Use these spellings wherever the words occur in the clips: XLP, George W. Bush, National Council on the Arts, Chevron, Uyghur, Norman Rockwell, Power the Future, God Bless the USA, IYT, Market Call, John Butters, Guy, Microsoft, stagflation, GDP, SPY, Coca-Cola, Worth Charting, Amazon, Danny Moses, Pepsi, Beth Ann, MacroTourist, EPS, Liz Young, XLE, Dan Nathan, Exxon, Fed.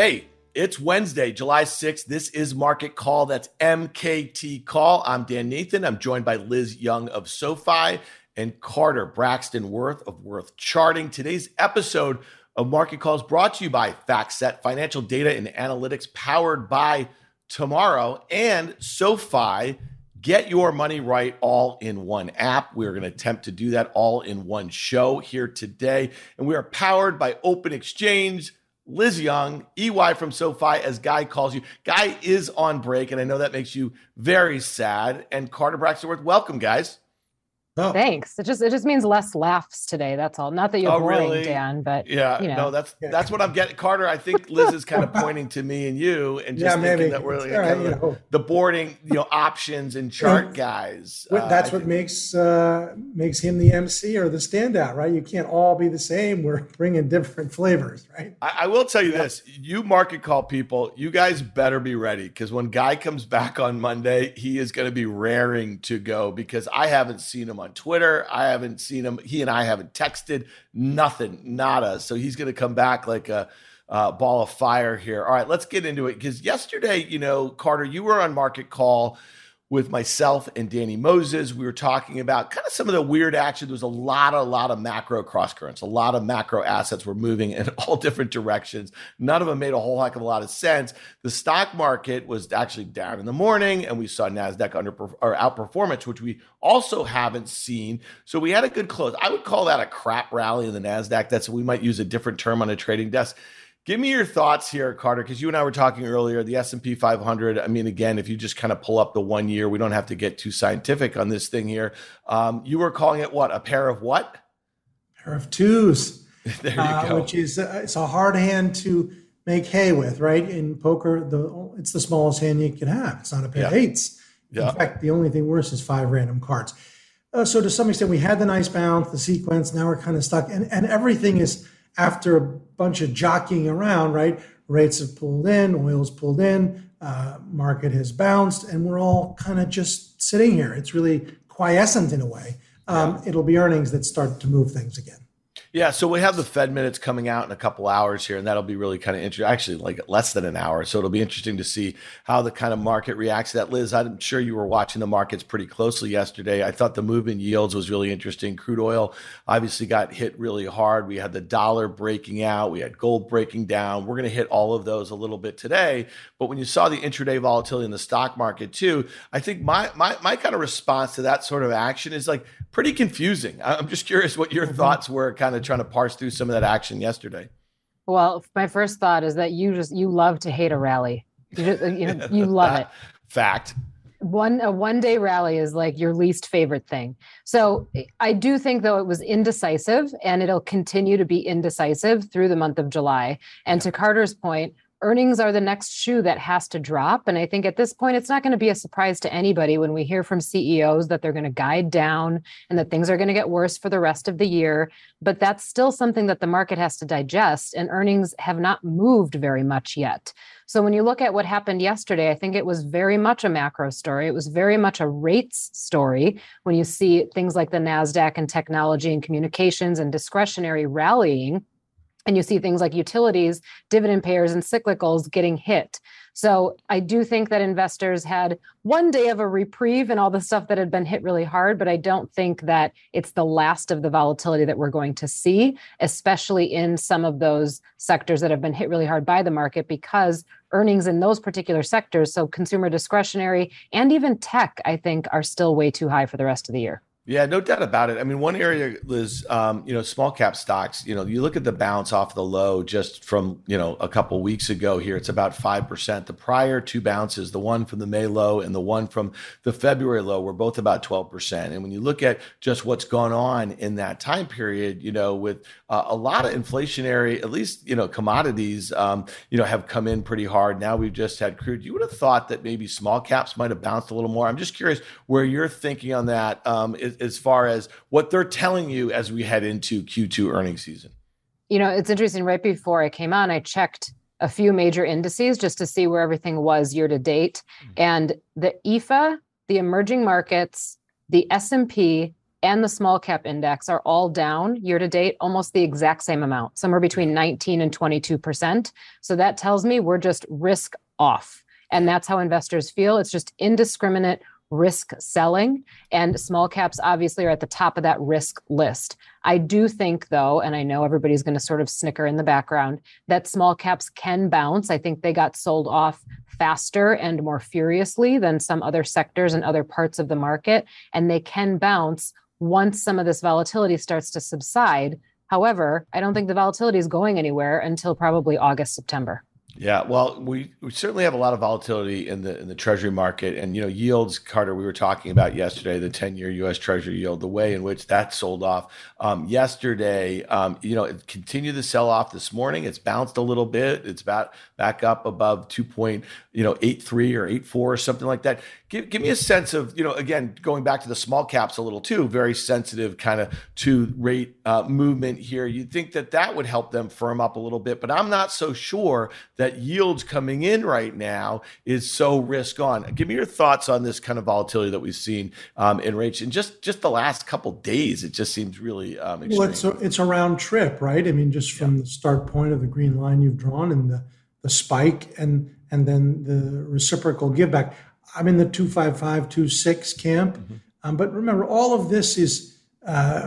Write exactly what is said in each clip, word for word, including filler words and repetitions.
Hey, it's Wednesday, July sixth. This is Market Call. That's M K T Call. I'm Dan Nathan. I'm joined by Liz Young of SoFi and Carter Braxton Worth of Worth Charting. Today's episode of Market Call is brought to you by FactSet, financial data and analytics powered by Tomorrow, and SoFi. Get your money right all in one app. We're going to attempt to do that all in one show here today. And we are powered by Open Exchange, Liz Young, E Y from SoFi, as Guy calls you. Guy is on break, and I know that makes you very sad. And Carter Braxton Worth, welcome, guys. Oh. Thanks. It just it just means less laughs today. That's all. Not that you're oh, boring, really? Dan, but yeah, you know. No, that's that's what I'm getting. Carter, I think Liz is kind of pointing to me and you, and just yeah, thinking maybe. that we're like, right, you know. the boarding, you know, options and chart guys. Well, that's uh, what think. makes uh, makes him the M C or the standout, right? You can't all be the same. We're bringing different flavors, right? I, I will tell you yeah. this: you Market Call people, you guys better be ready, because when Guy comes back on Monday, he is going to be raring to go, because I haven't seen him on Twitter. I haven't seen him. He and I haven't texted, nothing, nada. So he's going to come back like a, a ball of fire here. All right, let's get into it. Because yesterday, you know, Carter, you were on Market Call with myself and Danny Moses. We were talking about kind of some of the weird action. There was a lot, a lot of macro cross currents. A lot of macro assets were moving in all different directions. None of them made a whole heck of a lot of sense. The stock market was actually down in the morning, and we saw NASDAQ under or outperformance, which we also haven't seen. So we had a good close. I would call that a crap rally in the NASDAQ. That's, we might use a different term on a trading desk. Give me your thoughts here, Carter, because you and I were talking earlier, the S and P five hundred. I mean, again, if you just kind of pull up the one year, we don't have to get too scientific on this thing here. Um, you were calling it what? A pair of what? A pair of twos. There you uh, go. Which is uh, it's a hard hand to make hay with, right? In poker, the it's the smallest hand you can have. It's not a pair yeah. of eights. Yeah. In fact, the only thing worse is five random cards. Uh, so to some extent, we had the nice bounce, the sequence. Now we're kind of stuck. And, and everything is... after a bunch of jockeying around, right? Rates have pulled in, oil's pulled in, uh, market has bounced, and we're all kind of just sitting here. It's really quiescent in a way. Um, yeah. It'll be earnings that start to move things again. Yeah, so we have the Fed minutes coming out in a couple hours here, and that'll be really kind of interesting. Actually, like less than an hour. So it'll be interesting to see how the kind of market reacts to that. Liz, I'm sure you were watching the markets pretty closely yesterday. I thought the move in yields was really interesting. Crude oil obviously got hit really hard. We had the dollar breaking out. We had gold breaking down. We're going to hit all of those a little bit today. But when you saw the intraday volatility in the stock market too, I think my my my kind of response to that sort of action is like pretty confusing. I'm just curious what your thoughts were kind of trying to parse through some of that action yesterday. Well, my first thought is that you just you love to hate a rally. You just you, know, you love it. Fact. One a one day rally is like your least favorite thing. So I do think, though, it was indecisive, and it'll continue to be indecisive through the month of July. And yeah. to Carter's point, earnings are the next shoe that has to drop. And I think at this point, it's not going to be a surprise to anybody when we hear from C E Os that they're going to guide down and that things are going to get worse for the rest of the year. But that's still something that the market has to digest, and earnings have not moved very much yet. So when you look at what happened yesterday, I think it was very much a macro story. It was very much a rates story. When you see things like the NASDAQ and technology and communications and discretionary rallying, and you see things like utilities, dividend payers, and cyclicals getting hit. So I do think that investors had one day of a reprieve and all the stuff that had been hit really hard, but I don't think that it's the last of the volatility that we're going to see, especially in some of those sectors that have been hit really hard by the market, because earnings in those particular sectors, so consumer discretionary and even tech, I think, are still way too high for the rest of the year. Yeah, no doubt about it. I mean, one area, Liz, um, you know, small cap stocks, you know, you look at the bounce off the low just from, you know, a couple weeks ago here, it's about five percent. The prior two bounces, the one from the May low and the one from the February low, were both about twelve percent. And when you look at just what's gone on in that time period, you know, with uh, a lot of inflationary, at least, you know, commodities, um, you know, have come in pretty hard. Now we've just had crude. You would have thought that maybe small caps might have bounced a little more. I'm just curious where you're thinking on that. Um, is, as far as what they're telling you as we head into Q two earnings season? You know, it's interesting. Right before I came on, I checked a few major indices just to see where everything was year to date. Mm-hmm. And the E F A, the emerging markets, the S and P, and the small cap index are all down year to date, almost the exact same amount, somewhere between nineteen and twenty-two percent. So that tells me we're just risk off. And that's how investors feel. It's just indiscriminate risk selling. And small caps obviously are at the top of that risk list. I do think, though, and I know everybody's going to sort of snicker in the background, that small caps can bounce. I think they got sold off faster and more furiously than some other sectors and other parts of the market. And they can bounce once some of this volatility starts to subside. However, I don't think the volatility is going anywhere until probably August, September. Yeah, well, we, we certainly have a lot of volatility in the in the Treasury market. And, you know, yields, Carter, we were talking about yesterday, the ten-year U S. Treasury yield, the way in which that sold off um, yesterday. Um, you know, it continued to sell off this morning. It's bounced a little bit. It's about back up above two point eight three or eight four or something like that. Give, give me a sense of, you know, again, going back to the small caps a little too, very sensitive kind of to rate uh, movement here. You'd think that that would help them firm up a little bit, but I'm not so sure that yields coming in right now is so risk on. Give me your thoughts on this kind of volatility that we've seen um, in rates in just, just the last couple of days. It just seems really um, extreme. Well, it's a, it's a round trip, right? I mean, just from yeah. the start point of the green line you've drawn and the, the spike and and then the reciprocal give back. I'm in the two five five, two six camp. Mm-hmm. Um, but remember, all of this is, uh,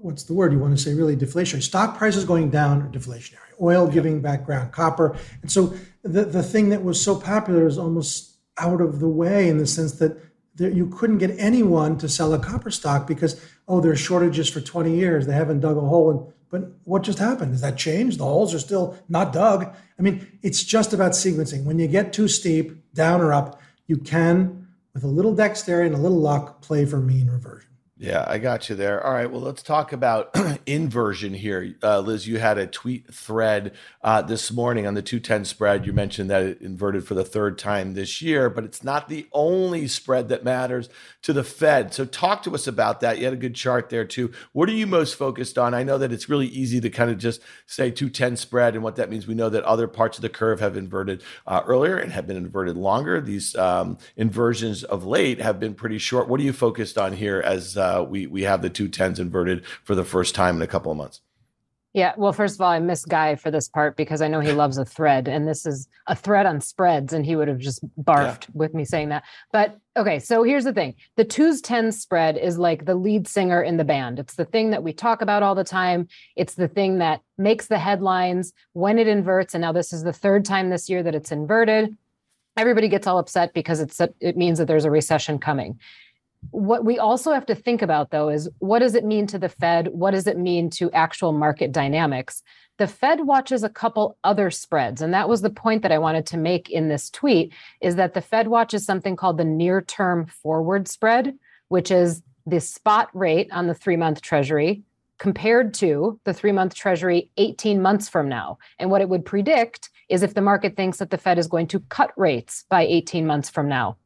what's the word you want to say, really deflationary. Stock prices going down are deflationary. Oil yeah. giving back ground, copper. And so the, the thing that was so popular is almost out of the way in the sense that there, you couldn't get anyone to sell a copper stock because, oh, there are shortages for twenty years. They haven't dug a hole. And, but what just happened? Has that changed? The holes are still not dug. I mean, it's just about sequencing. When you get too steep, down or up, you can, with a little dexterity and a little luck, play for mean reversion. Yeah, I got you there. All right, well, let's talk about inversion here. Uh, Liz, you had a tweet thread uh, this morning on the two ten spread. You mentioned that it inverted for the third time this year, but it's not the only spread that matters to the Fed. So talk to us about that. You had a good chart there, too. What are you most focused on? I know that it's really easy to kind of just say two ten spread and what that means. We know that other parts of the curve have inverted uh, earlier and have been inverted longer. These um, inversions of late have been pretty short. What are you focused on here as uh, Uh, we we have the two tens inverted for the first time in a couple of months? Yeah. Well, first of all, I miss Guy for this part because I know he loves a thread, and this is a thread on spreads, and he would have just barfed yeah. with me saying that. But okay, so here's the thing. The two's ten spread is like the lead singer in the band. It's the thing that we talk about all the time. It's the thing that makes the headlines when it inverts. And now this is the third time this year that it's inverted. Everybody gets all upset because it's a, it means that there's a recession coming. What we also have to think about, though, is what does it mean to the Fed? What does it mean to actual market dynamics? The Fed watches a couple other spreads, and that was the point that I wanted to make in this tweet, is that the Fed watches something called the near-term forward spread, which is the spot rate on the three-month Treasury compared to the three-month Treasury eighteen months from now. And what it would predict is if the market thinks that the Fed is going to cut rates by eighteen months from now.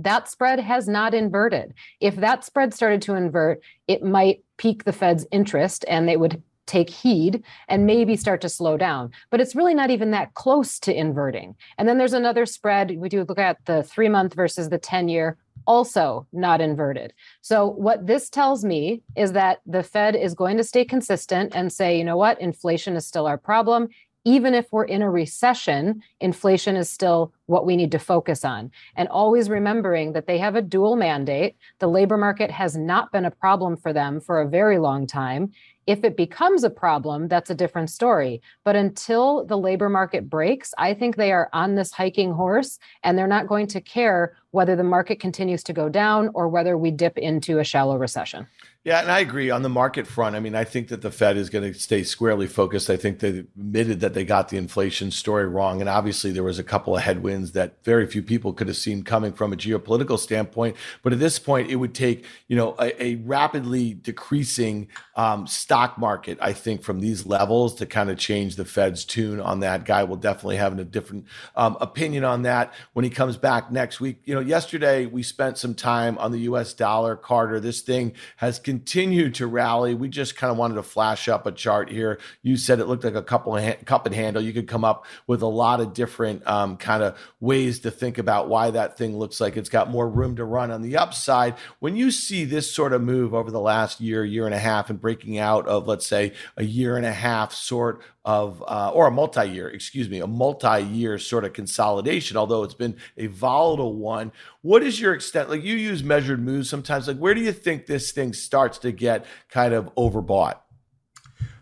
That spread has not inverted. If that spread started to invert, it might pique the Fed's interest and they would take heed and maybe start to slow down. But it's really not even that close to inverting. And then there's another spread. We do look at the three-month versus the ten-year, also not inverted. So what this tells me is that the Fed is going to stay consistent and say, you know what, inflation is still our problem. Even if we're in a recession, inflation is still what we need to focus on. And always remembering that they have a dual mandate. The labor market has not been a problem for them for a very long time. If it becomes a problem, that's a different story. But until the labor market breaks, I think they are on this hiking horse, and they're not going to care whether the market continues to go down or whether we dip into a shallow recession. Yeah, and I agree on the market front. I mean, I think that the Fed is going to stay squarely focused. I think they admitted that they got the inflation story wrong. And obviously, there was a couple of headwinds that very few people could have seen coming from a geopolitical standpoint. But at this point, it would take, you know, a, a rapidly decreasing um, stock stock market, I think, from these levels to kind of change the Fed's tune on that. Guy will definitely have a different um, opinion on that when he comes back next week. You know, yesterday we spent some time on the U S dollar. Carter, this thing has continued to rally. We just kind of wanted to flash up a chart here. You said it looked like a couple of ha- cup and handle. You could come up with a lot of different um, kind of ways to think about why that thing looks like it's got more room to run on the upside. When you see this sort of move over the last year, year and a half, and breaking out of, let's say, a year and a half sort of, uh, or a multi-year, excuse me, a multi-year sort of consolidation, although it's been a volatile one, what is your extent? Like, you use measured moves sometimes. Like, where do you think this thing starts to get kind of overbought?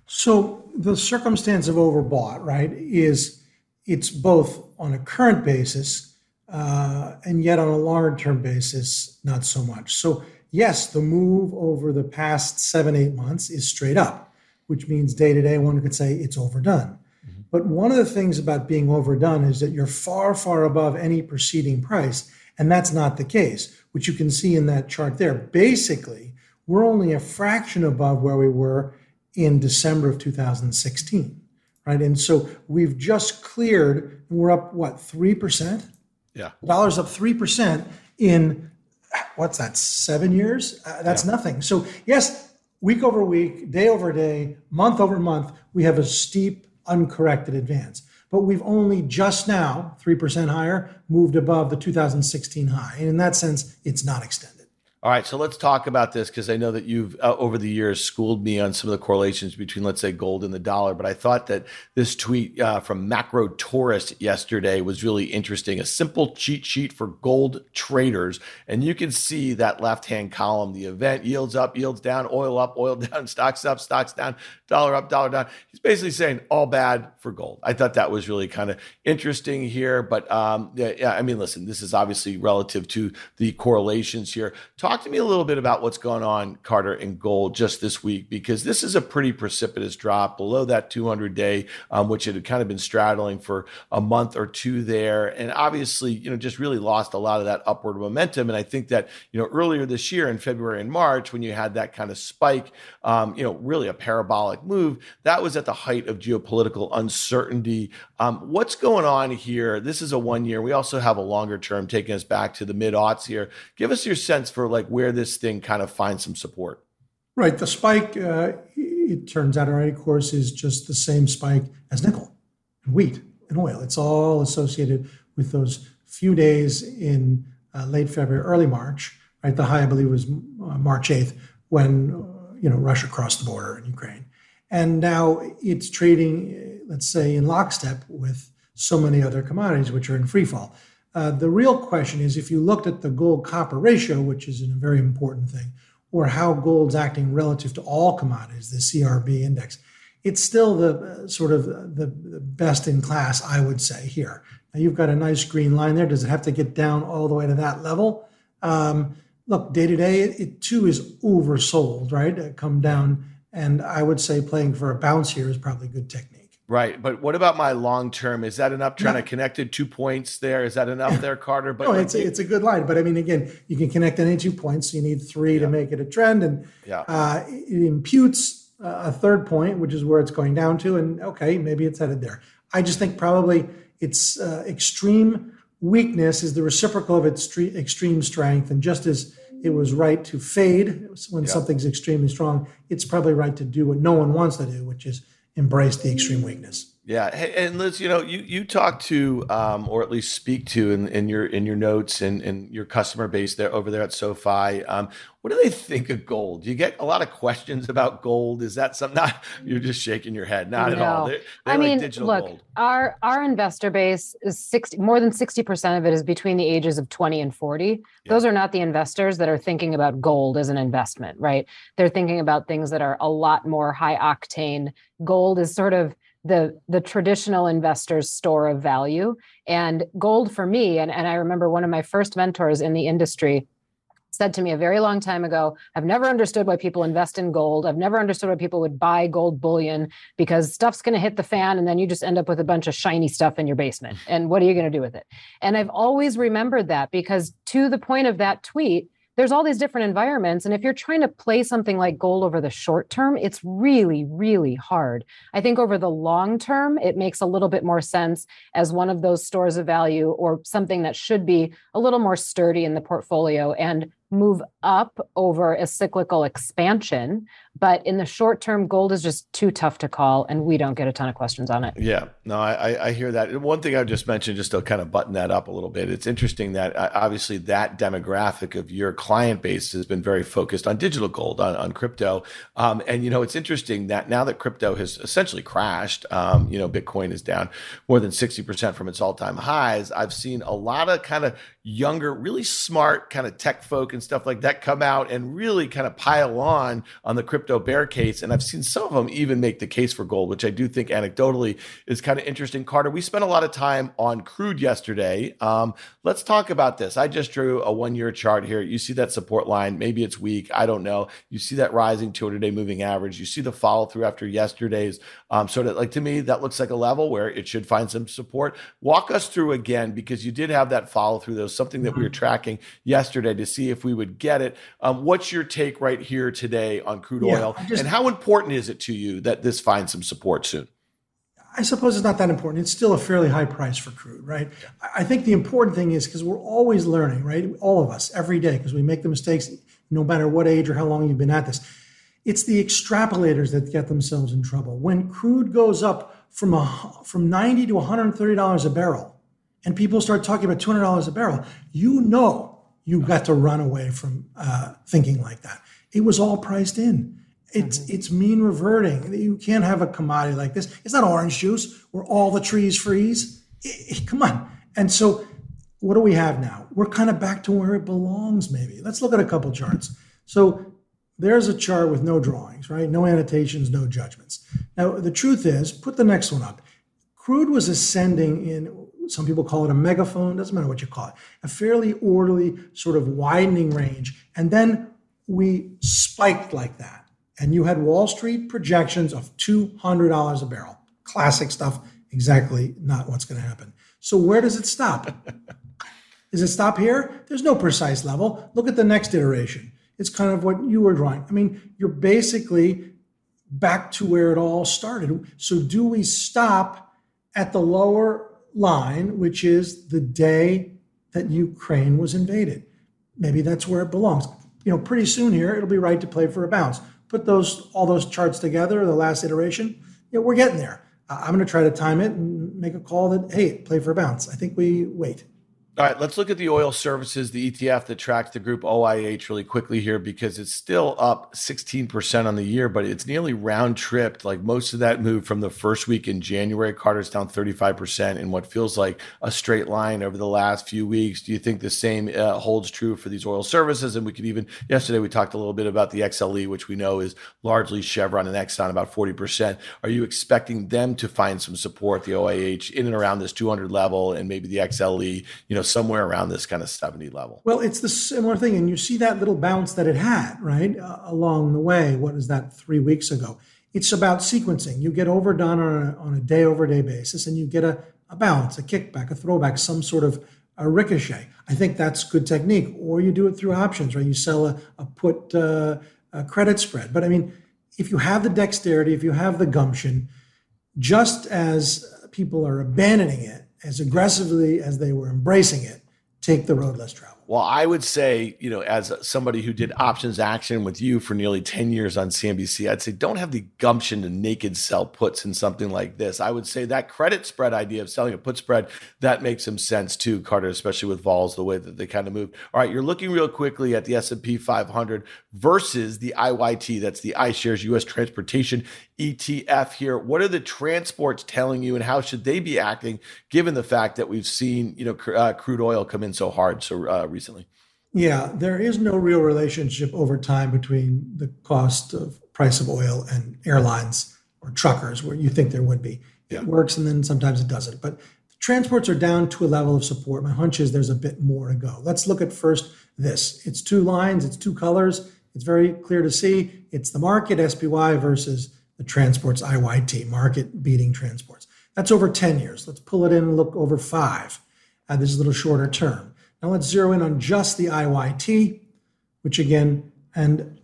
So the circumstance of overbought, right, is it's both on a current basis uh, and yet on a longer-term basis, not so much. So yes, the move over the past seven, eight months is straight up, which means day-to-day one could say it's overdone. Mm-hmm. But one of the things about being overdone is that you're far, far above any preceding price, and that's not the case, which you can see in that chart there. Basically, we're only a fraction above where we were in December of two thousand sixteen, right? And so we've just cleared, and we're up, what, three percent? Yeah. Dollars up three percent in, what's that, seven years? Uh, that's yeah. nothing. So yes, week over week, day over day, month over month, we have a steep, uncorrected advance. But we've only just now, three percent higher, moved above the two thousand sixteen high. And in that sense, it's not extended. All right, so let's talk about this, because I know that you've, uh, over the years, schooled me on some of the correlations between, let's say, gold and the dollar. But I thought that this tweet uh, from MacroTourist yesterday was really interesting. A simple cheat sheet for gold traders. And you can see that left-hand column, the event, yields up, yields down, oil up, oil down, stocks up, stocks down, dollar up, dollar down. He's basically saying all bad for gold. I thought that was really kind of interesting here. But, um, yeah, yeah, I mean, listen, this is obviously relative to the correlations here. Talk to me a little bit about what's going on, Carter, in gold just this week, because this is a pretty precipitous drop below that two hundred day, um, which it had kind of been straddling for a month or two there. And obviously, you know, just really lost a lot of that upward momentum. And I think that, you know, earlier this year in February and March, when you had that kind of spike, um, you know, really a parabolic move, that was at the height of geopolitical uncertainty. Um, what's going on here? This is a one year. We also have a longer term taking us back to the mid-aughts here. Give us your sense for, like, where this thing kind of finds some support. Right. The spike, uh, it turns out already, of course, is just the same spike as nickel and wheat and oil. It's all associated with those few days in uh, late February, early March, right? The high, I believe, was uh, March eighth when, uh, you know, Russia crossed the border in Ukraine. And now it's trading, let's say, in lockstep with so many other commodities, which are in free fall. Uh, the real question is, if you looked at the gold-copper ratio, which is a very important thing, or how gold's acting relative to all commodities, the C R B index, it's still the uh, sort of the, the best in class, I would say, here. Now, you've got a nice green line there. Does it have to get down all the way to that level? Um, look, day-to-day, it, it too is oversold, right? Uh, come down, and I would say playing for a bounce here is probably good technique. Right. But what about my long term? Is that enough? Trying no. to connect it two points there. Is that enough there, Carter? But no, like, it's, a, it's a good line. But I mean, again, you can connect any two points. You need three yeah. to make it a trend. And yeah. uh, it imputes a third point, which is where it's going down to. And OK, maybe it's headed there. I just think probably its uh, extreme weakness is the reciprocal of its tre- extreme strength. And just as it was right to fade when yeah. something's extremely strong, it's probably right to do what no one wants to do, which is embrace the extreme weakness. Yeah. Hey, and Liz, you know, you, you talk to, um, or at least speak to in, in your, in your notes and, and your customer base there over there at SoFi. Um, what do they think of gold? Do you get a lot of questions about gold? Is that something? Not, you're just shaking your head. Not no. at all. They're, they're I like mean, digital look, gold. Our, our investor base is sixty, more than sixty percent of it is between the ages of twenty and forty. Yeah. Those are not the investors that are thinking about gold as an investment, right? They're thinking about things that are a lot more high octane. Gold is sort of the the traditional investor's store of value. And gold for me, and, and I remember one of my first mentors in the industry said to me a very long time ago, I've never understood why people invest in gold. I've never understood why people would buy gold bullion, because stuff's going to hit the fan and then you just end up with a bunch of shiny stuff in your basement. And what are you going to do with it? And I've always remembered that, because to the point of that tweet, there's all these different environments. And if you're trying to play something like gold over the short term, it's really, really hard. I think over the long term, it makes a little bit more sense as one of those stores of value or something that should be a little more sturdy in the portfolio and move up over a cyclical expansion. But in the short term, gold is just too tough to call, and we don't get a ton of questions on it. Yeah, no, I, I hear that. One thing I just mentioned, just to kind of button that up a little bit, it's interesting that obviously that demographic of your client base has been very focused on digital gold, on, on crypto. Um, and, you know, it's interesting that now that crypto has essentially crashed, um, you know, Bitcoin is down more than sixty percent from its all-time highs. I've seen a lot of kind of younger, really smart kind of tech folk and stuff like that come out and really kind of pile on on the crypto bear case. And I've seen some of them even make the case for gold, which I do think anecdotally is kind of interesting. Carter, we spent a lot of time on crude yesterday. Um, let's talk about this. I just drew a one-year chart here. You see that support line. Maybe it's weak. I don't know. You see that rising two hundred day moving average. You see the follow-through after yesterday's um, sort of like, to me, that looks like a level where it should find some support. Walk us through again, because you did have that follow-through, those something that we were tracking yesterday to see if we would get it. Um, what's your take right here today on crude yeah, oil? Just, and how important is it to you that this finds some support soon? I suppose it's not that important. It's still a fairly high price for crude, right? I think the important thing is, because we're always learning, right? All of us, every day, because we make the mistakes no matter what age or how long you've been at this. It's the extrapolators that get themselves in trouble. When crude goes up from, a, from ninety to one hundred thirty dollars a barrel, and people start talking about two hundred dollars a barrel, you know you've got to run away from uh, thinking like that. It was all priced in. It's mm-hmm. it's mean reverting. You can't have a commodity like this. It's not orange juice where all the trees freeze. It, it, come on. And so what do we have now? We're kind of back to where it belongs maybe. Let's look at a couple charts. So there's a chart with no drawings, right? No annotations, no judgments. Now, the truth is, put the next one up. Crude was ascending in... some people call it a megaphone, doesn't matter what you call it, a fairly orderly sort of widening range. And then we spiked like that. And you had Wall Street projections of two hundred dollars a barrel. Classic stuff, exactly not what's going to happen. So where does it stop? Does it stop here? There's no precise level. Look at the next iteration. It's kind of what you were drawing. I mean, you're basically back to where it all started. So do we stop at the lower line, which is the day that Ukraine was invaded? Maybe that's where it belongs. You know, pretty soon here, it'll be right to play for a bounce. Put those all those charts together, the last iteration, yeah, we're getting there. Uh, I'm going to try to time it and make a call that, hey, play for a bounce. I think we wait. All right, let's look at the oil services, the E T F that tracks the group O I H really quickly here, because it's still up sixteen percent on the year, but it's nearly round-tripped. Like most of that move from the first week in January, Carter's down thirty-five percent in what feels like a straight line over the last few weeks. Do you think the same uh, holds true for these oil services? And we could even, yesterday we talked a little bit about the X L E, which we know is largely Chevron and Exxon, about forty percent. Are you expecting them to find some support, the O I H, in and around this two hundred level, and maybe the X L E, you know, somewhere around this kind of seventy level? Well, it's the similar thing. And you see that little bounce that it had, right, uh, along the way. What is that, three weeks ago? It's about sequencing. You get overdone on a, on a day-over-day basis, and you get a, a bounce, a kickback, a throwback, some sort of a ricochet. I think that's good technique. Or you do it through options, right? You sell a, a put uh, a credit spread. But, I mean, if you have the dexterity, if you have the gumption, just as people are abandoning it as aggressively as they were embracing it, take the road less traveled. Well, I would say, you know, as somebody who did options action with you for nearly ten years on C N B C, I'd say don't have the gumption to naked sell puts in something like this. I would say that credit spread idea of selling a put spread, that makes some sense too, Carter, especially with vols, the way that they kind of move. All right, you're looking real quickly at the S and P five hundred versus the I Y T, that's the iShares U S Transportation E T F here. What are the transports telling you, and how should they be acting given the fact that we've seen, you know, cr- uh, crude oil come in so hard so uh, recently? Yeah, there is no real relationship over time between the cost of price of oil and airlines or truckers, where you think there would be. Yeah. It works, and then sometimes it doesn't. But transports are down to a level of support. My hunch is there's a bit more to go. Let's look at first this. It's two lines. It's two colors. It's very clear to see. It's the market, S P Y, versus the transports, I Y T, market beating transports. That's over ten years. Let's pull it in and look over five. Uh, this is a little shorter term. Now let's zero in on just the I Y T. which again, and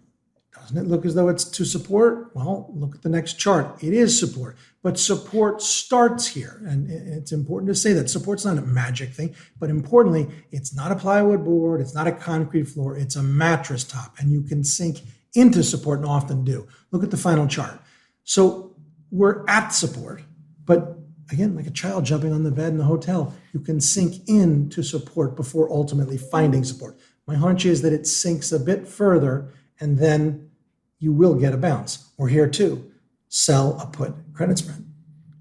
doesn't it look as though it's to support? Well, look at the next chart. It is support, but support starts here. And it's important to say that support's not a magic thing, but importantly, it's not a plywood board. It's not a concrete floor. It's a mattress top, and you can sink into support and often do. Look at the final chart. So we're at support, but again, like a child jumping on the bed in the hotel, you can sink into support before ultimately finding support. My hunch is that it sinks a bit further, and then you will get a bounce. Or here too, sell a put credit spread.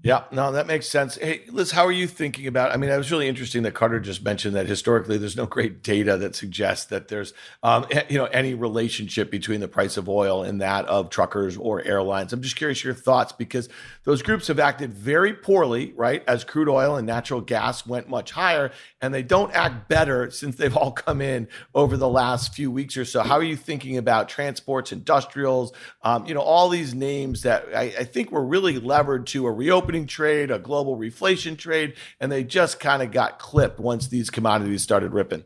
Yeah, no, that makes sense. Hey, Liz, how are you thinking about, I mean, it was really interesting that Carter just mentioned that historically there's no great data that suggests that there's, um, you know, any relationship between the price of oil and that of truckers or airlines. I'm just curious your thoughts, because those groups have acted very poorly, right, as crude oil and natural gas went much higher, and they don't act better since they've all come in over the last few weeks or so. How are you thinking about transports, industrials, um, you know, all these names that I, I think were really levered to a reopening trade, a global reflation trade, and they just kind of got clipped once these commodities started ripping?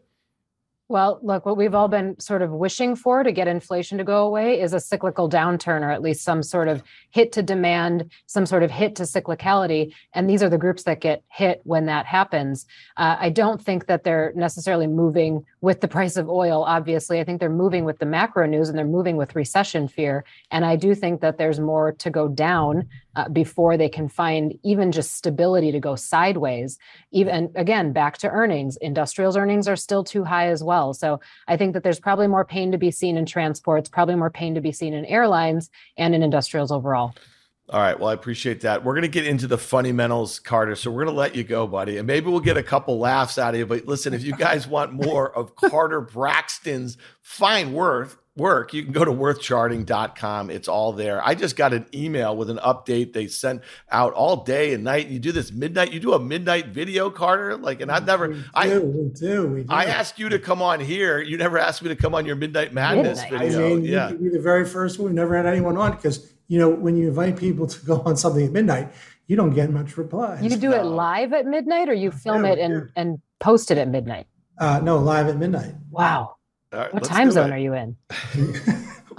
Well, look, what we've all been sort of wishing for to get inflation to go away is a cyclical downturn, or at least some sort of hit to demand, some sort of hit to cyclicality. And these are the groups that get hit when that happens. Uh, I don't think that they're necessarily moving with the price of oil, obviously. I think they're moving with the macro news, and they're moving with recession fear. And I do think that there's more to go down uh, before they can find even just stability to go sideways. Even again, back to earnings. Industrials earnings are still too high as well. So I think that there's probably more pain to be seen in transports, probably more pain to be seen in airlines and in industrials overall. All right. Well, I appreciate that. We're going to get into the fundamentals, Carter. So we're going to let you go, buddy. And maybe we'll get a couple laughs out of you. But listen, if you guys want more of Carter Braxton's fine worth, work, you can go to worth charting dot com. It's all there. I just got an email with an update they sent out all day and night. You do this midnight, you do a midnight video, Carter. Like, and I've never, we I, do, we do, we do. I asked you to come on here. You never asked me to come on your Midnight Madness midnight. video. I mean, yeah. You could be the very first one. We've never had anyone on because, you know, when you invite people to go on something at midnight, you don't get much replies. You do no. it live at midnight, or you film no, it and, no. and post it at midnight? Uh, no, live at midnight. Wow. Right, what time zone are you in?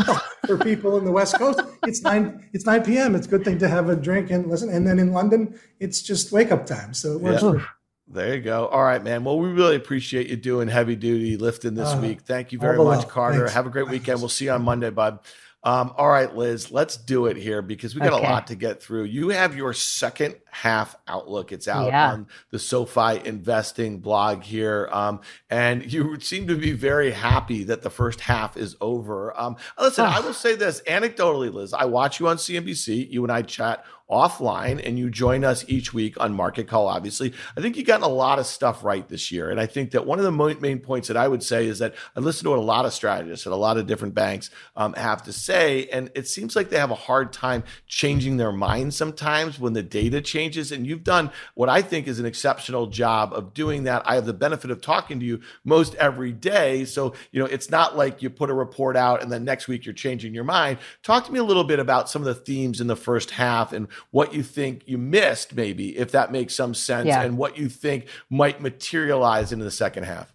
Well, for people in the West Coast, it's nine. It's nine p m. It's a good thing to have a drink and listen. And then in London, it's just wake up time. So it works. Yeah. For- there you go. All right, man. Well, we really appreciate you doing heavy duty lifting this uh, week. Thank you very much, love. Carter. Thanks. Have a great weekend. We'll see you on Monday, bud. Um, all right, Liz, let's do it here because we got okay. a lot to get through. You have your second half outlook. It's out yeah. on the SoFi investing blog here. Um, and you seem to be very happy that the first half is over. Um, listen, oh. I will say this anecdotally, Liz, I watch you on C N B C. You and I chat offline, and you join us each week on Market Call, obviously. I think you got a lot of stuff right this year. And I think that one of the main points that I would say is that I listen to what a lot of strategists at a lot of different banks um, have to say, and it seems like they have a hard time changing their mind sometimes when the data changes. And you've done what I think is an exceptional job of doing that. I have the benefit of talking to you most every day. So, you know, it's not like you put a report out and then next week you're changing your mind. Talk to me a little bit about some of the themes in the first half and what you think you missed, maybe, if that makes some sense, yeah. and what you think might materialize into the second half.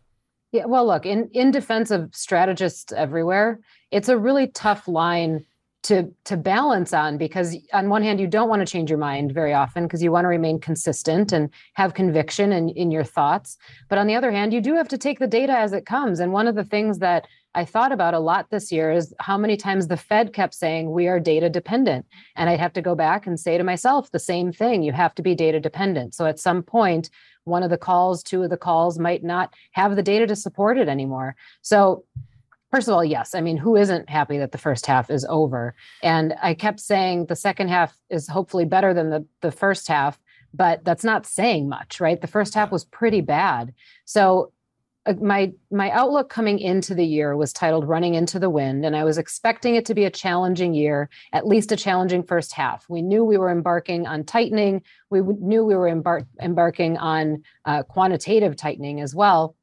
Yeah, well, look, in, in defense of strategists everywhere, it's a really tough line to to balance on, because on one hand, you don't want to change your mind very often because you want to remain consistent and have conviction in, in your thoughts. But on the other hand, you do have to take the data as it comes. And one of the things that I thought about a lot this year is how many times the Fed kept saying we are data dependent. And I'd have to go back and say to myself the same thing. You have to be data dependent. So at some point, one of the calls, two of the calls might not have the data to support it anymore. So first of all, yes. I mean, who isn't happy that the first half is over? And I kept saying the second half is hopefully better than the, the first half, but that's not saying much, right? The first half was pretty bad. So My my outlook coming into the year was titled Running into the Wind, and I was expecting it to be a challenging year, at least a challenging first half. We knew we were embarking on tightening. We knew we were embar- embarking on uh, quantitative tightening as well.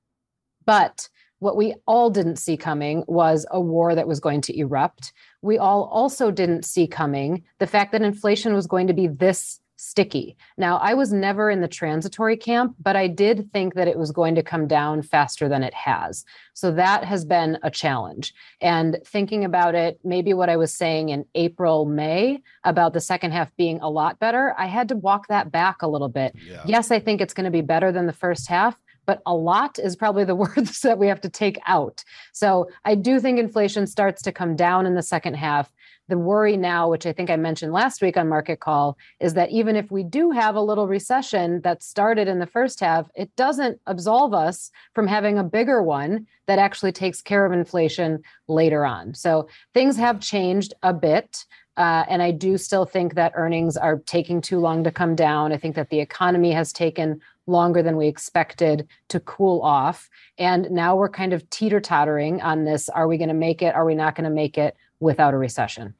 But what we all didn't see coming was a war that was going to erupt. We all also didn't see coming the fact that inflation was going to be this sticky. Now, I was never in the transitory camp, but I did think that it was going to come down faster than it has. So that has been a challenge. And thinking about it, maybe what I was saying in April, May about the second half being a lot better, I had to walk that back a little bit. Yeah. Yes, I think it's going to be better than the first half, but a lot is probably the words that we have to take out. So I do think inflation starts to come down in the second half. The worry now, which I think I mentioned last week on Market Call, is that even if we do have a little recession that started in the first half, it doesn't absolve us from having a bigger one that actually takes care of inflation later on. So things have changed a bit. Uh, and I do still think that earnings are taking too long to come down. I think that the economy has taken longer than we expected to cool off. And now we're kind of teeter-tottering on this. Are we going to make it? Are we not going to make it without a recession?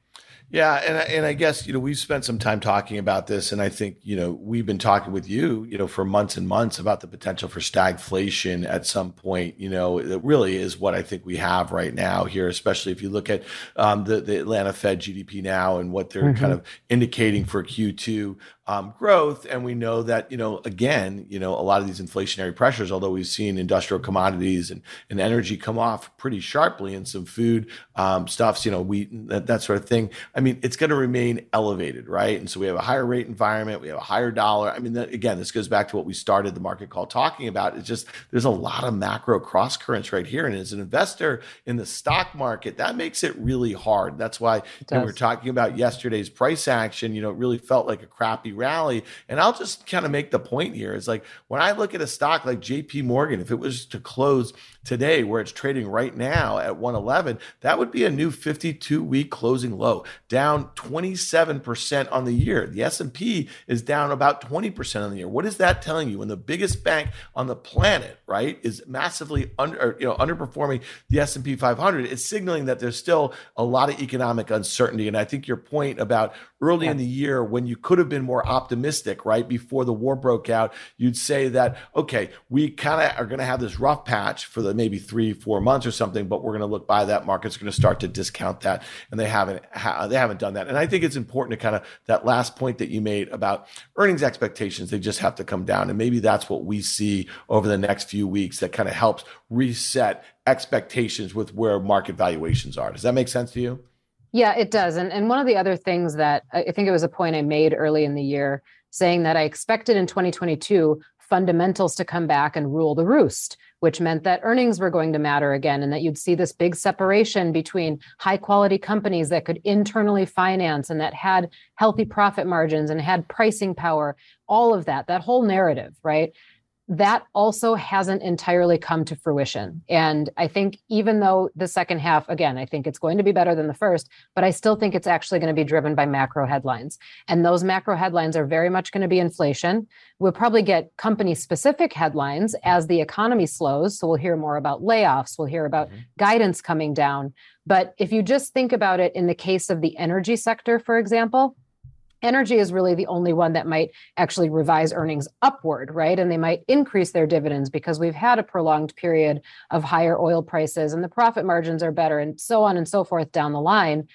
Yeah. And I, and I guess, you know, we've spent some time talking about this, and I think, you know, we've been talking with you, you know, for months and months about the potential for stagflation at some point. You know, that really is what I think we have right now here, especially if you look at um, the, the Atlanta Fed G D P now and what they're mm-hmm. kind of indicating for Q two. Um, growth. And we know that, you know, again, you know, a lot of these inflationary pressures, although we've seen industrial commodities and, and energy come off pretty sharply and some food um, stuffs, you know, wheat and that, that sort of thing. I mean, it's going to remain elevated, right? And so we have a higher rate environment, we have a higher dollar. I mean, that, again, this goes back to what we started the Market Call talking about. It's just, there's a lot of macro cross currents right here. And as an investor in the stock market, that makes it really hard. That's why when we were talking about yesterday's price action, you know, it really felt like a crappy rally. And I'll just kind of make the point here. It's like, when I look at a stock like J P Morgan, if it was to close today where it's trading right now at one eleven, that would be a new fifty-two week closing low, down twenty-seven percent on the year. The S and P is down about twenty percent on the year. What is that telling you? When the biggest bank on the planet, right, is massively under, or, you know, underperforming the S and P five hundred, it's signaling that there's still a lot of economic uncertainty. And I think your point about early yeah. in the year, when you could have been more optimistic, right, before the war broke out, you'd say that, okay, we kind of are going to have this rough patch for the maybe three, four months or something, but we're going to look by that. Market's going to start to discount that. And they haven't, ha- they haven't done that. And I think it's important to kind of that last point that you made about earnings expectations, they just have to come down. And maybe that's what we see over the next few weeks that kind of helps reset expectations with where market valuations are. Does that make sense to you? Yeah, it does. And and one of the other things that I think it was a point I made early in the year, saying that I expected in twenty twenty-two fundamentals to come back and rule the roost, which meant that earnings were going to matter again, and that you'd see this big separation between high quality companies that could internally finance and that had healthy profit margins and had pricing power, all of that, that whole narrative, right? That also hasn't entirely come to fruition. And I think even though the second half, again, I think it's going to be better than the first, but I still think it's actually going to be driven by macro headlines. And those macro headlines are very much going to be inflation. We'll probably get company-specific headlines as the economy slows. So we'll hear more about layoffs. We'll hear about mm-hmm. guidance coming down. But if you just think about it in the case of the energy sector, for example, energy is really the only one that might actually revise earnings upward, right? And they might increase their dividends because we've had a prolonged period of higher oil prices and the profit margins are better and so on and so forth down the line.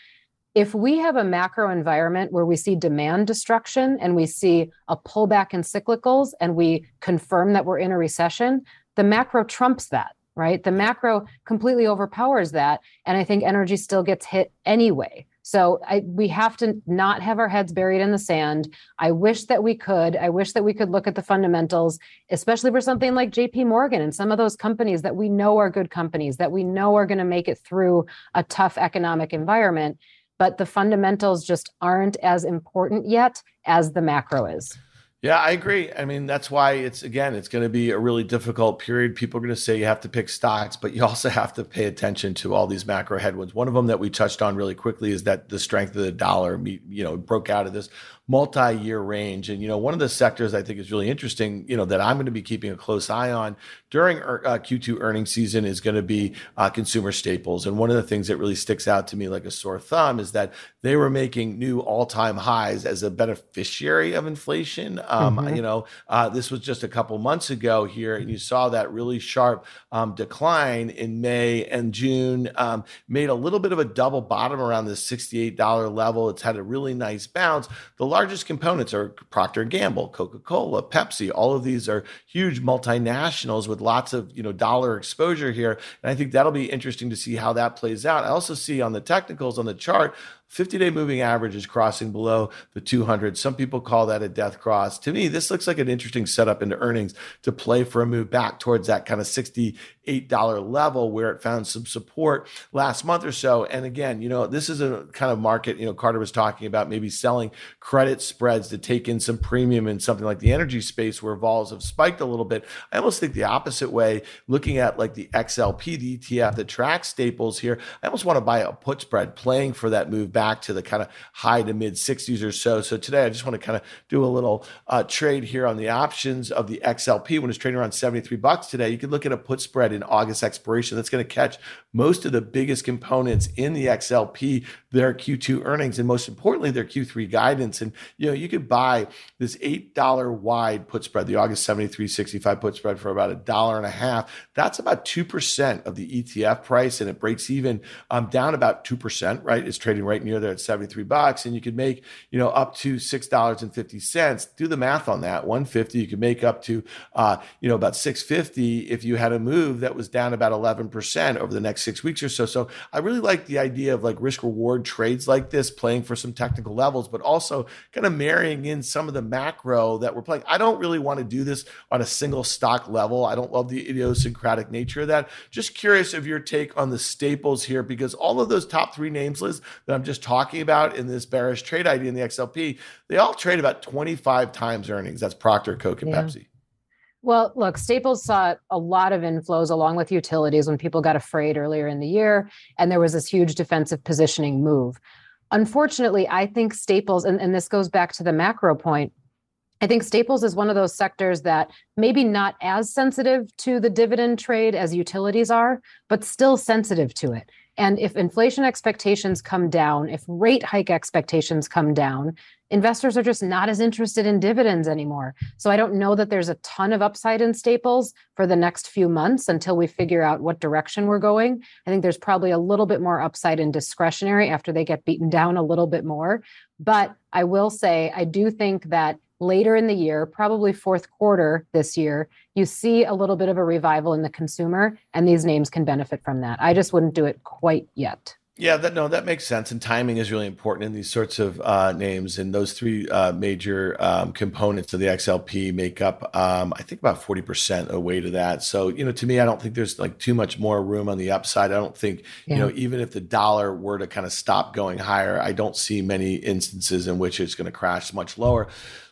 If we have a macro environment where we see demand destruction and we see a pullback in cyclicals and we confirm that we're in a recession, the macro trumps that, right? The macro completely overpowers that. And I think energy still gets hit anyway. So I, we have to not have our heads buried in the sand. I wish that we could. I wish that we could look at the fundamentals, especially for something like J P Morgan and some of those companies that we know are good companies, that we know are going to make it through a tough economic environment. But the fundamentals just aren't as important yet as the macro is. Yeah, I agree. I mean, that's why it's, again, it's going to be a really difficult period. People are going to say you have to pick stocks, but you also have to pay attention to all these macro headwinds. One of them that we touched on really quickly is that the strength of the dollar, you know, broke out of this multi-year range. And, you know, one of the sectors I think is really interesting, you know, that I'm going to be keeping a close eye on during uh, Q two earnings season is going to be uh, consumer staples. And one of the things that really sticks out to me like a sore thumb is that they were making new all-time highs as a beneficiary of inflation. Um, mm-hmm. You know, uh, this was just a couple months ago here, and you saw that really sharp um, decline in May and June, um, made a little bit of a double bottom around the sixty-eight dollar level. It's had a really nice bounce. The largest components are Procter and Gamble, Coca-Cola, Pepsi. All of these are huge multinationals with lots of, you know, dollar exposure here. And I think that'll be interesting to see how that plays out. I also see on the technicals on the chart, fifty-day moving average is crossing below the two hundred. Some people call that a death cross. To me, this looks like an interesting setup into earnings to play for a move back towards that kind of sixty-eight dollar level where it found some support last month or so. And again, you know, this is a kind of market, you know, Carter was talking about maybe selling credit spreads to take in some premium in something like the energy space where vols have spiked a little bit. I almost think the opposite way, looking at like the X L P, the E T F that tracks staples here, I almost want to buy a put spread playing for that move back to the kind of high to mid sixties or so. So today I just want to kind of do a little uh, trade here on the options of the X L P when it's trading around seventy-three bucks today. You can look at a put spread in August expiration that's going to catch most of the biggest components in the X L P, their Q two earnings, and most importantly, their Q three guidance. And you know, you could buy this eight dollar wide put spread, the August seventy-three sixty-five put spread for about a dollar and a half. That's about two percent of the E T F price, and it breaks even um, down about two percent, right? It's trading right near there at seventy-three bucks, and you could make, you know, up to six dollars and fifty cents. Do the math on that. one fifty, you could make up to, uh, you know, about six fifty if you had a move that was down about eleven percent over the next six weeks or so. So I really like the idea of like risk reward trades like this, playing for some technical levels, but also kind of marrying in some of the macro that we're playing. I don't really want to do this on a single stock level. I don't love the idiosyncratic nature of that. Just curious of your take on the staples here, because all of those top three names, Liz, that I'm just talking about in this bearish trade idea in the X L P, they all trade about twenty-five times earnings. That's Procter, Coke, and yeah. Pepsi. Well, look, staples saw a lot of inflows along with utilities when people got afraid earlier in the year, and there was this huge defensive positioning move. Unfortunately, I think staples, and, and this goes back to the macro point, I think staples is one of those sectors that maybe not as sensitive to the dividend trade as utilities are, but still sensitive to it. And if inflation expectations come down, if rate hike expectations come down, investors are just not as interested in dividends anymore. So I don't know that there's a ton of upside in staples for the next few months until we figure out what direction we're going. I think there's probably a little bit more upside in discretionary after they get beaten down a little bit more. But I will say, I do think that later in the year, probably fourth quarter this year, you see a little bit of a revival in the consumer, and these names can benefit from that. I just wouldn't do it quite yet. Yeah, that, no, that makes sense. And timing is really important in these sorts of uh, names. And those three uh, major um, components of the X L P make up, um, I think, about forty percent a weight of that. So, you know, to me, I don't think there's like too much more room on the upside. I don't think, yeah. you know, even if the dollar were to kind of stop going higher, I don't see many instances in which it's going to crash much lower.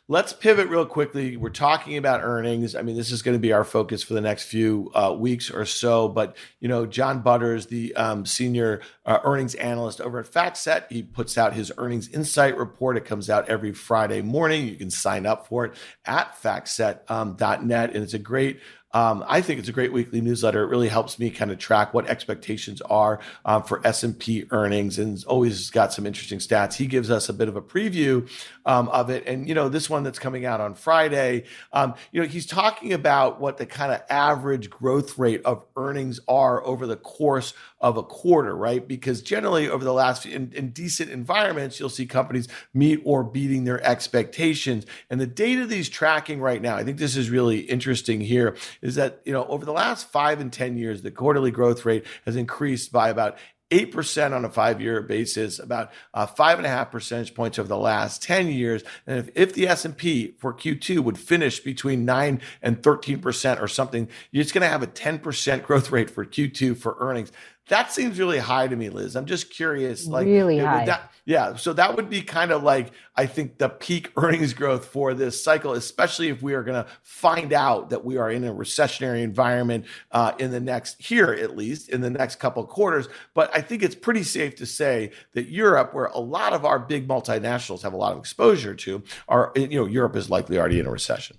Let's pivot real quickly. We're talking about earnings. I mean, this is going to be our focus for the next few uh, weeks or so. But, you know, John Butters, the um, senior uh, earnings analyst over at FactSet, he puts out his earnings insight report. It comes out every Friday morning. You can sign up for it at fact set dot net. And it's a great Um, I think it's a great weekly newsletter. It really helps me kind of track what expectations are um, for S and P earnings, and it's always got some interesting stats. He gives us a bit of a preview um, of it. And, you know, this one that's coming out on Friday, um, you know, he's talking about what the kind of average growth rate of earnings are over the course of a quarter, right? Because generally over the last, in, in decent environments, you'll see companies meet or beating their expectations. And the data that he's tracking right now, I think this is really interesting here, is that, you know, over the last five and ten years, the quarterly growth rate has increased by about eight percent on a five-year basis, about uh, five and a half percentage points over the last ten years. And if, if the S and P for Q two would finish between nine and thirteen percent or something, you're just going to have a ten percent growth rate for Q two for earnings. That seems really high to me, Liz. I'm just curious. Like, really high. That, yeah. So that would be kind of like, I think, the peak earnings growth for this cycle, especially if we are going to find out that we are in a recessionary environment uh, in the next, here at least, in the next couple of quarters. But I think it's pretty safe to say that Europe, where a lot of our big multinationals have a lot of exposure to, are, you know, Europe is likely already in a recession.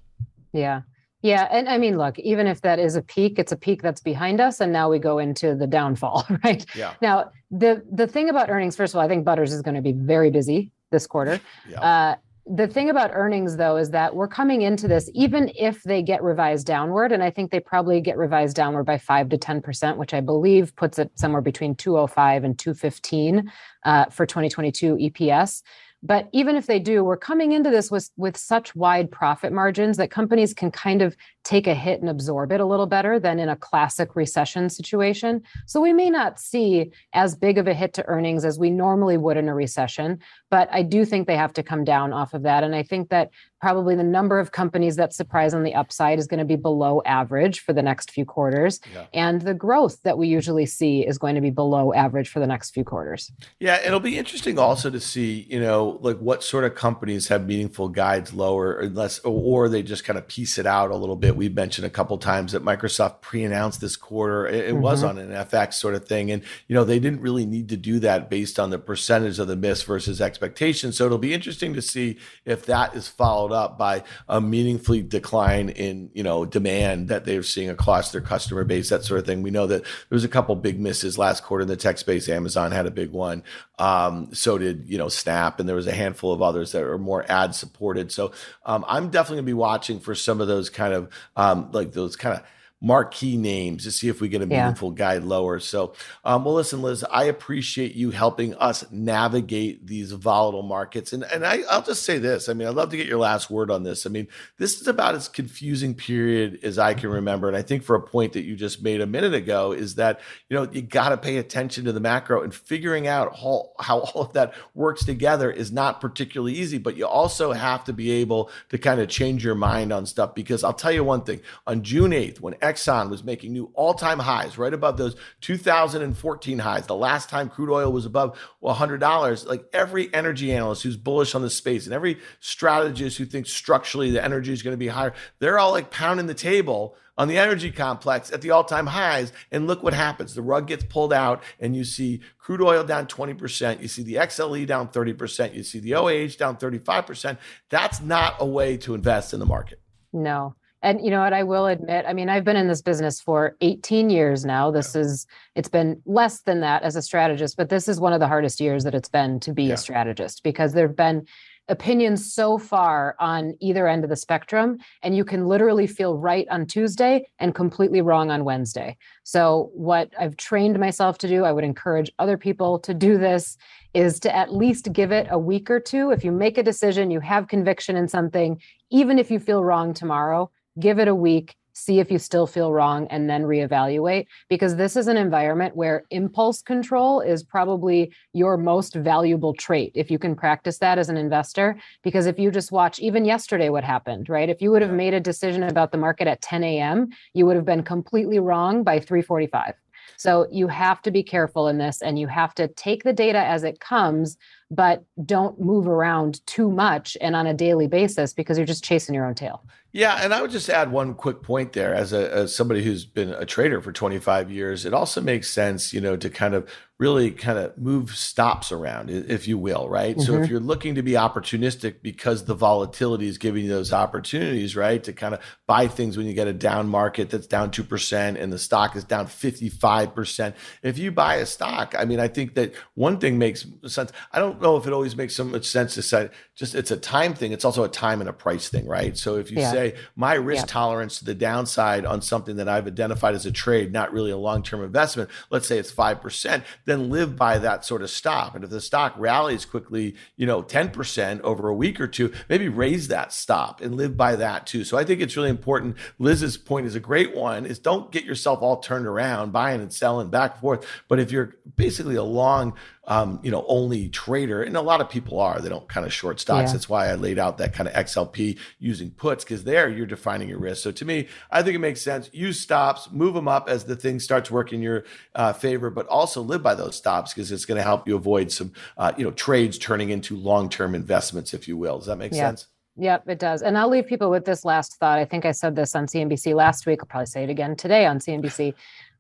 Yeah. Yeah. And I mean, look, even if that is a peak, it's a peak that's behind us. And now we go into the downfall, right? Yeah. Now, the the thing about earnings, first of all, I think Butters is going to be very busy this quarter. Yeah. Uh, the thing about earnings, though, is that we're coming into this, even if they get revised downward, and I think they probably get revised downward by five to ten percent, which I believe puts it somewhere between two oh five and two fifteen uh, for twenty twenty-two E P S. But even if they do, we're coming into this with, with such wide profit margins that companies can kind of take a hit and absorb it a little better than in a classic recession situation. So we may not see as big of a hit to earnings as we normally would in a recession, but I do think they have to come down off of that. And I think that probably the number of companies that surprise on the upside is going to be below average for the next few quarters. Yeah. And the growth that we usually see is going to be below average for the next few quarters. Yeah, it'll be interesting also to see, you know, like what sort of companies have meaningful guides lower or less, or, or they just kind of piece it out a little bit. We've mentioned a couple of times that Microsoft pre-announced this quarter. It, it mm-hmm. was on an F X sort of thing. And, you know, they didn't really need to do that based on the percentage of the miss versus expectations. So it'll be interesting to see if that is followed up by a meaningfully decline in, you know, demand that they're seeing across their customer base, that sort of thing. We know that there was a couple big misses last quarter in the tech space. Amazon had a big one. Um, so did, you know, Snap, and there was a handful of others that are more ad supported. So um, I'm definitely gonna be watching for some of those kind of um, like those kind of marquee names to see if we get a meaningful yeah. guide lower. So, um, well, listen, Liz, I appreciate you helping us navigate these volatile markets. And and I, I'll just say this. I mean, I'd love to get your last word on this. I mean, this is about as confusing period as I can remember. And I think for a point that you just made a minute ago is that, you know, you got to pay attention to the macro, and figuring out how, how all of that works together is not particularly easy, but you also have to be able to kind of change your mind on stuff. Because I'll tell you one thing, on June eighth, when Exxon was making new all-time highs, right above those two thousand fourteen highs, the last time crude oil was above one hundred dollars, like every energy analyst who's bullish on the space and every strategist who thinks structurally the energy is going to be higher, they're all like pounding the table on the energy complex at the all-time highs. And look what happens. The rug gets pulled out and you see crude oil down twenty percent. You see the X L E down thirty percent. You see the O I H down thirty-five percent. That's not a way to invest in the market. No. And you know what, I will admit, I mean, I've been in this business for eighteen years now. This yeah. is, it's been less than that as a strategist, but this is one of the hardest years that it's been to be yeah. a strategist, because there've been opinions so far on either end of the spectrum, and you can literally feel right on Tuesday and completely wrong on Wednesday. So what I've trained myself to do, I would encourage other people to do this, is to at least give it a week or two. If you make a decision, you have conviction in something, even if you feel wrong tomorrow, give it a week, see if you still feel wrong, and then reevaluate, because this is an environment where impulse control is probably your most valuable trait, if you can practice that as an investor. Because if you just watch even yesterday what happened, right? If you would have made a decision about the market at ten a.m., you would have been completely wrong by three forty-five. So you have to be careful in this, and you have to take the data as it comes, but don't move around too much and on a daily basis, because you're just chasing your own tail. Yeah. And I would just add one quick point there. As a as somebody who's been a trader for twenty-five years, it also makes sense, you know, to kind of really kind of move stops around, if you will, right? Mm-hmm. So if you're looking to be opportunistic because the volatility is giving you those opportunities, right, to kind of buy things when you get a down market that's down two percent and the stock is down fifty-five percent. If you buy a stock, I mean, I think that one thing makes sense. I don't know if it always makes so much sense to say, just it's a time thing. It's also a time and a price thing, right? So if you yeah. say my risk yeah. tolerance to the downside on something that I've identified as a trade, not really a long-term investment, let's say it's five percent, then live by that sort of stop. And if the stock rallies quickly, you know, ten percent over a week or two, maybe raise that stop and live by that too. So I think it's really important. Liz's point is a great one, is don't get yourself all turned around, buying and selling back and forth. But if you're basically a long, um, you know, only trader, and a lot of people are, they don't kind of short stocks. Yeah. That's why I laid out that kind of X L P using puts, because there you're defining your risk. So to me, I think it makes sense. Use stops, move them up as the thing starts working your uh, favor, but also live by those stops, because it's going to help you avoid some, uh, you know, trades turning into long-term investments, if you will. Does that make yeah. sense? Yep, it does. And I'll leave people with this last thought. I think I said this on C N B C last week. I'll probably say it again today on C N B C,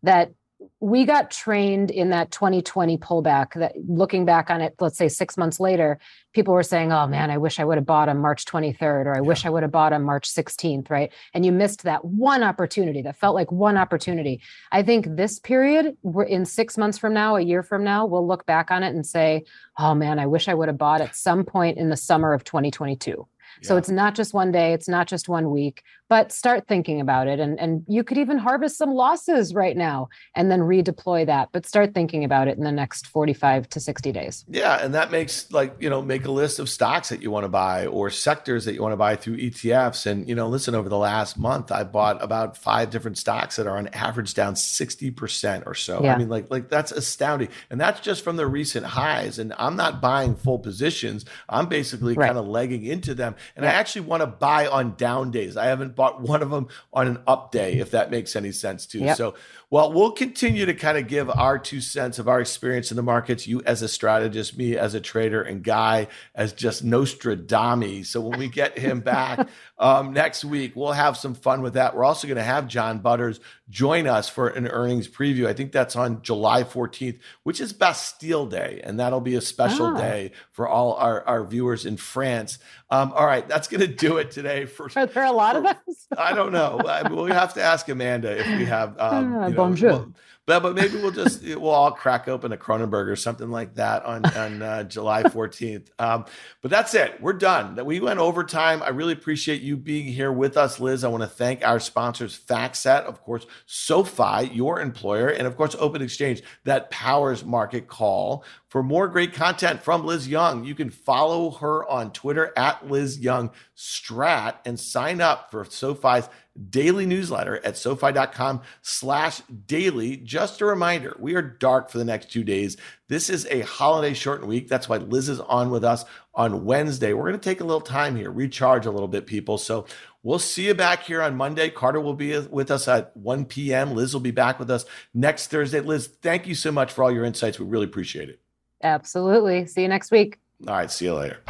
that we got trained in that twenty twenty pullback, that looking back on it, let's say six months later, people were saying, oh man, I wish I would have bought on March twenty-third, or I yeah. wish I would have bought on March sixteenth, right? And you missed that one opportunity that felt like one opportunity. I think this period, we're in six months from now, a year from now, we'll look back on it and say, oh man, I wish I would have bought at some point in the summer of twenty twenty-two. Yeah. So it's not just one day, it's not just one week, but start thinking about it. And, and you could even harvest some losses right now and then redeploy that, but start thinking about it in the next forty-five to sixty days. Yeah. And that makes like, you know, make a list of stocks that you want to buy or sectors that you want to buy through E T Fs. And, you know, listen, over the last month, I bought about five different stocks that are on average down sixty percent or so. Yeah. I mean, like, like that's astounding. And that's just from the recent highs. And I'm not buying full positions. I'm basically right. kind of legging into them. And yeah. I actually want to buy on down days. I haven't bought one of them on an up day, if that makes any sense too. Yep. So, well, we'll continue to kind of give our two cents of our experience in the markets, you as a strategist, me as a trader, and Guy as just Nostradamus. So when we get him back um, next week, we'll have some fun with that. We're also going to have John Butters join us for an earnings preview. I think that's on July fourteenth, which is Bastille Day. And that'll be a special ah. day for all our, our viewers in France. Um, all right, that's going to do it today. For, Are there a lot for, of us? I don't know. We'll have to ask Amanda if we have. Um, ah, you know, bonjour. We'll, but, but maybe we'll just, we'll all crack open a Cronenberg or something like that on, on uh, July fourteenth. Um, but that's it. We're done. We went over time. I really appreciate you being here with us, Liz. I want to thank our sponsors, FactSet, of course, SoFi, your employer, and of course, Open Exchange, that powers Market Call. For more great content from Liz Young, you can follow her on Twitter at Liz Young Strat and sign up for SoFi's daily newsletter at sofi dot com slash daily. Just a reminder, we are dark for the next two days. This is a holiday shortened week. That's why Liz is on with us on Wednesday. We're going to take a little time here, recharge a little bit, people. So we'll see you back here on Monday. Carter will be with us at one p.m. Liz will be back with us next Thursday. Liz, thank you so much for all your insights. We really appreciate it. Absolutely. See you next week. All right. See you later.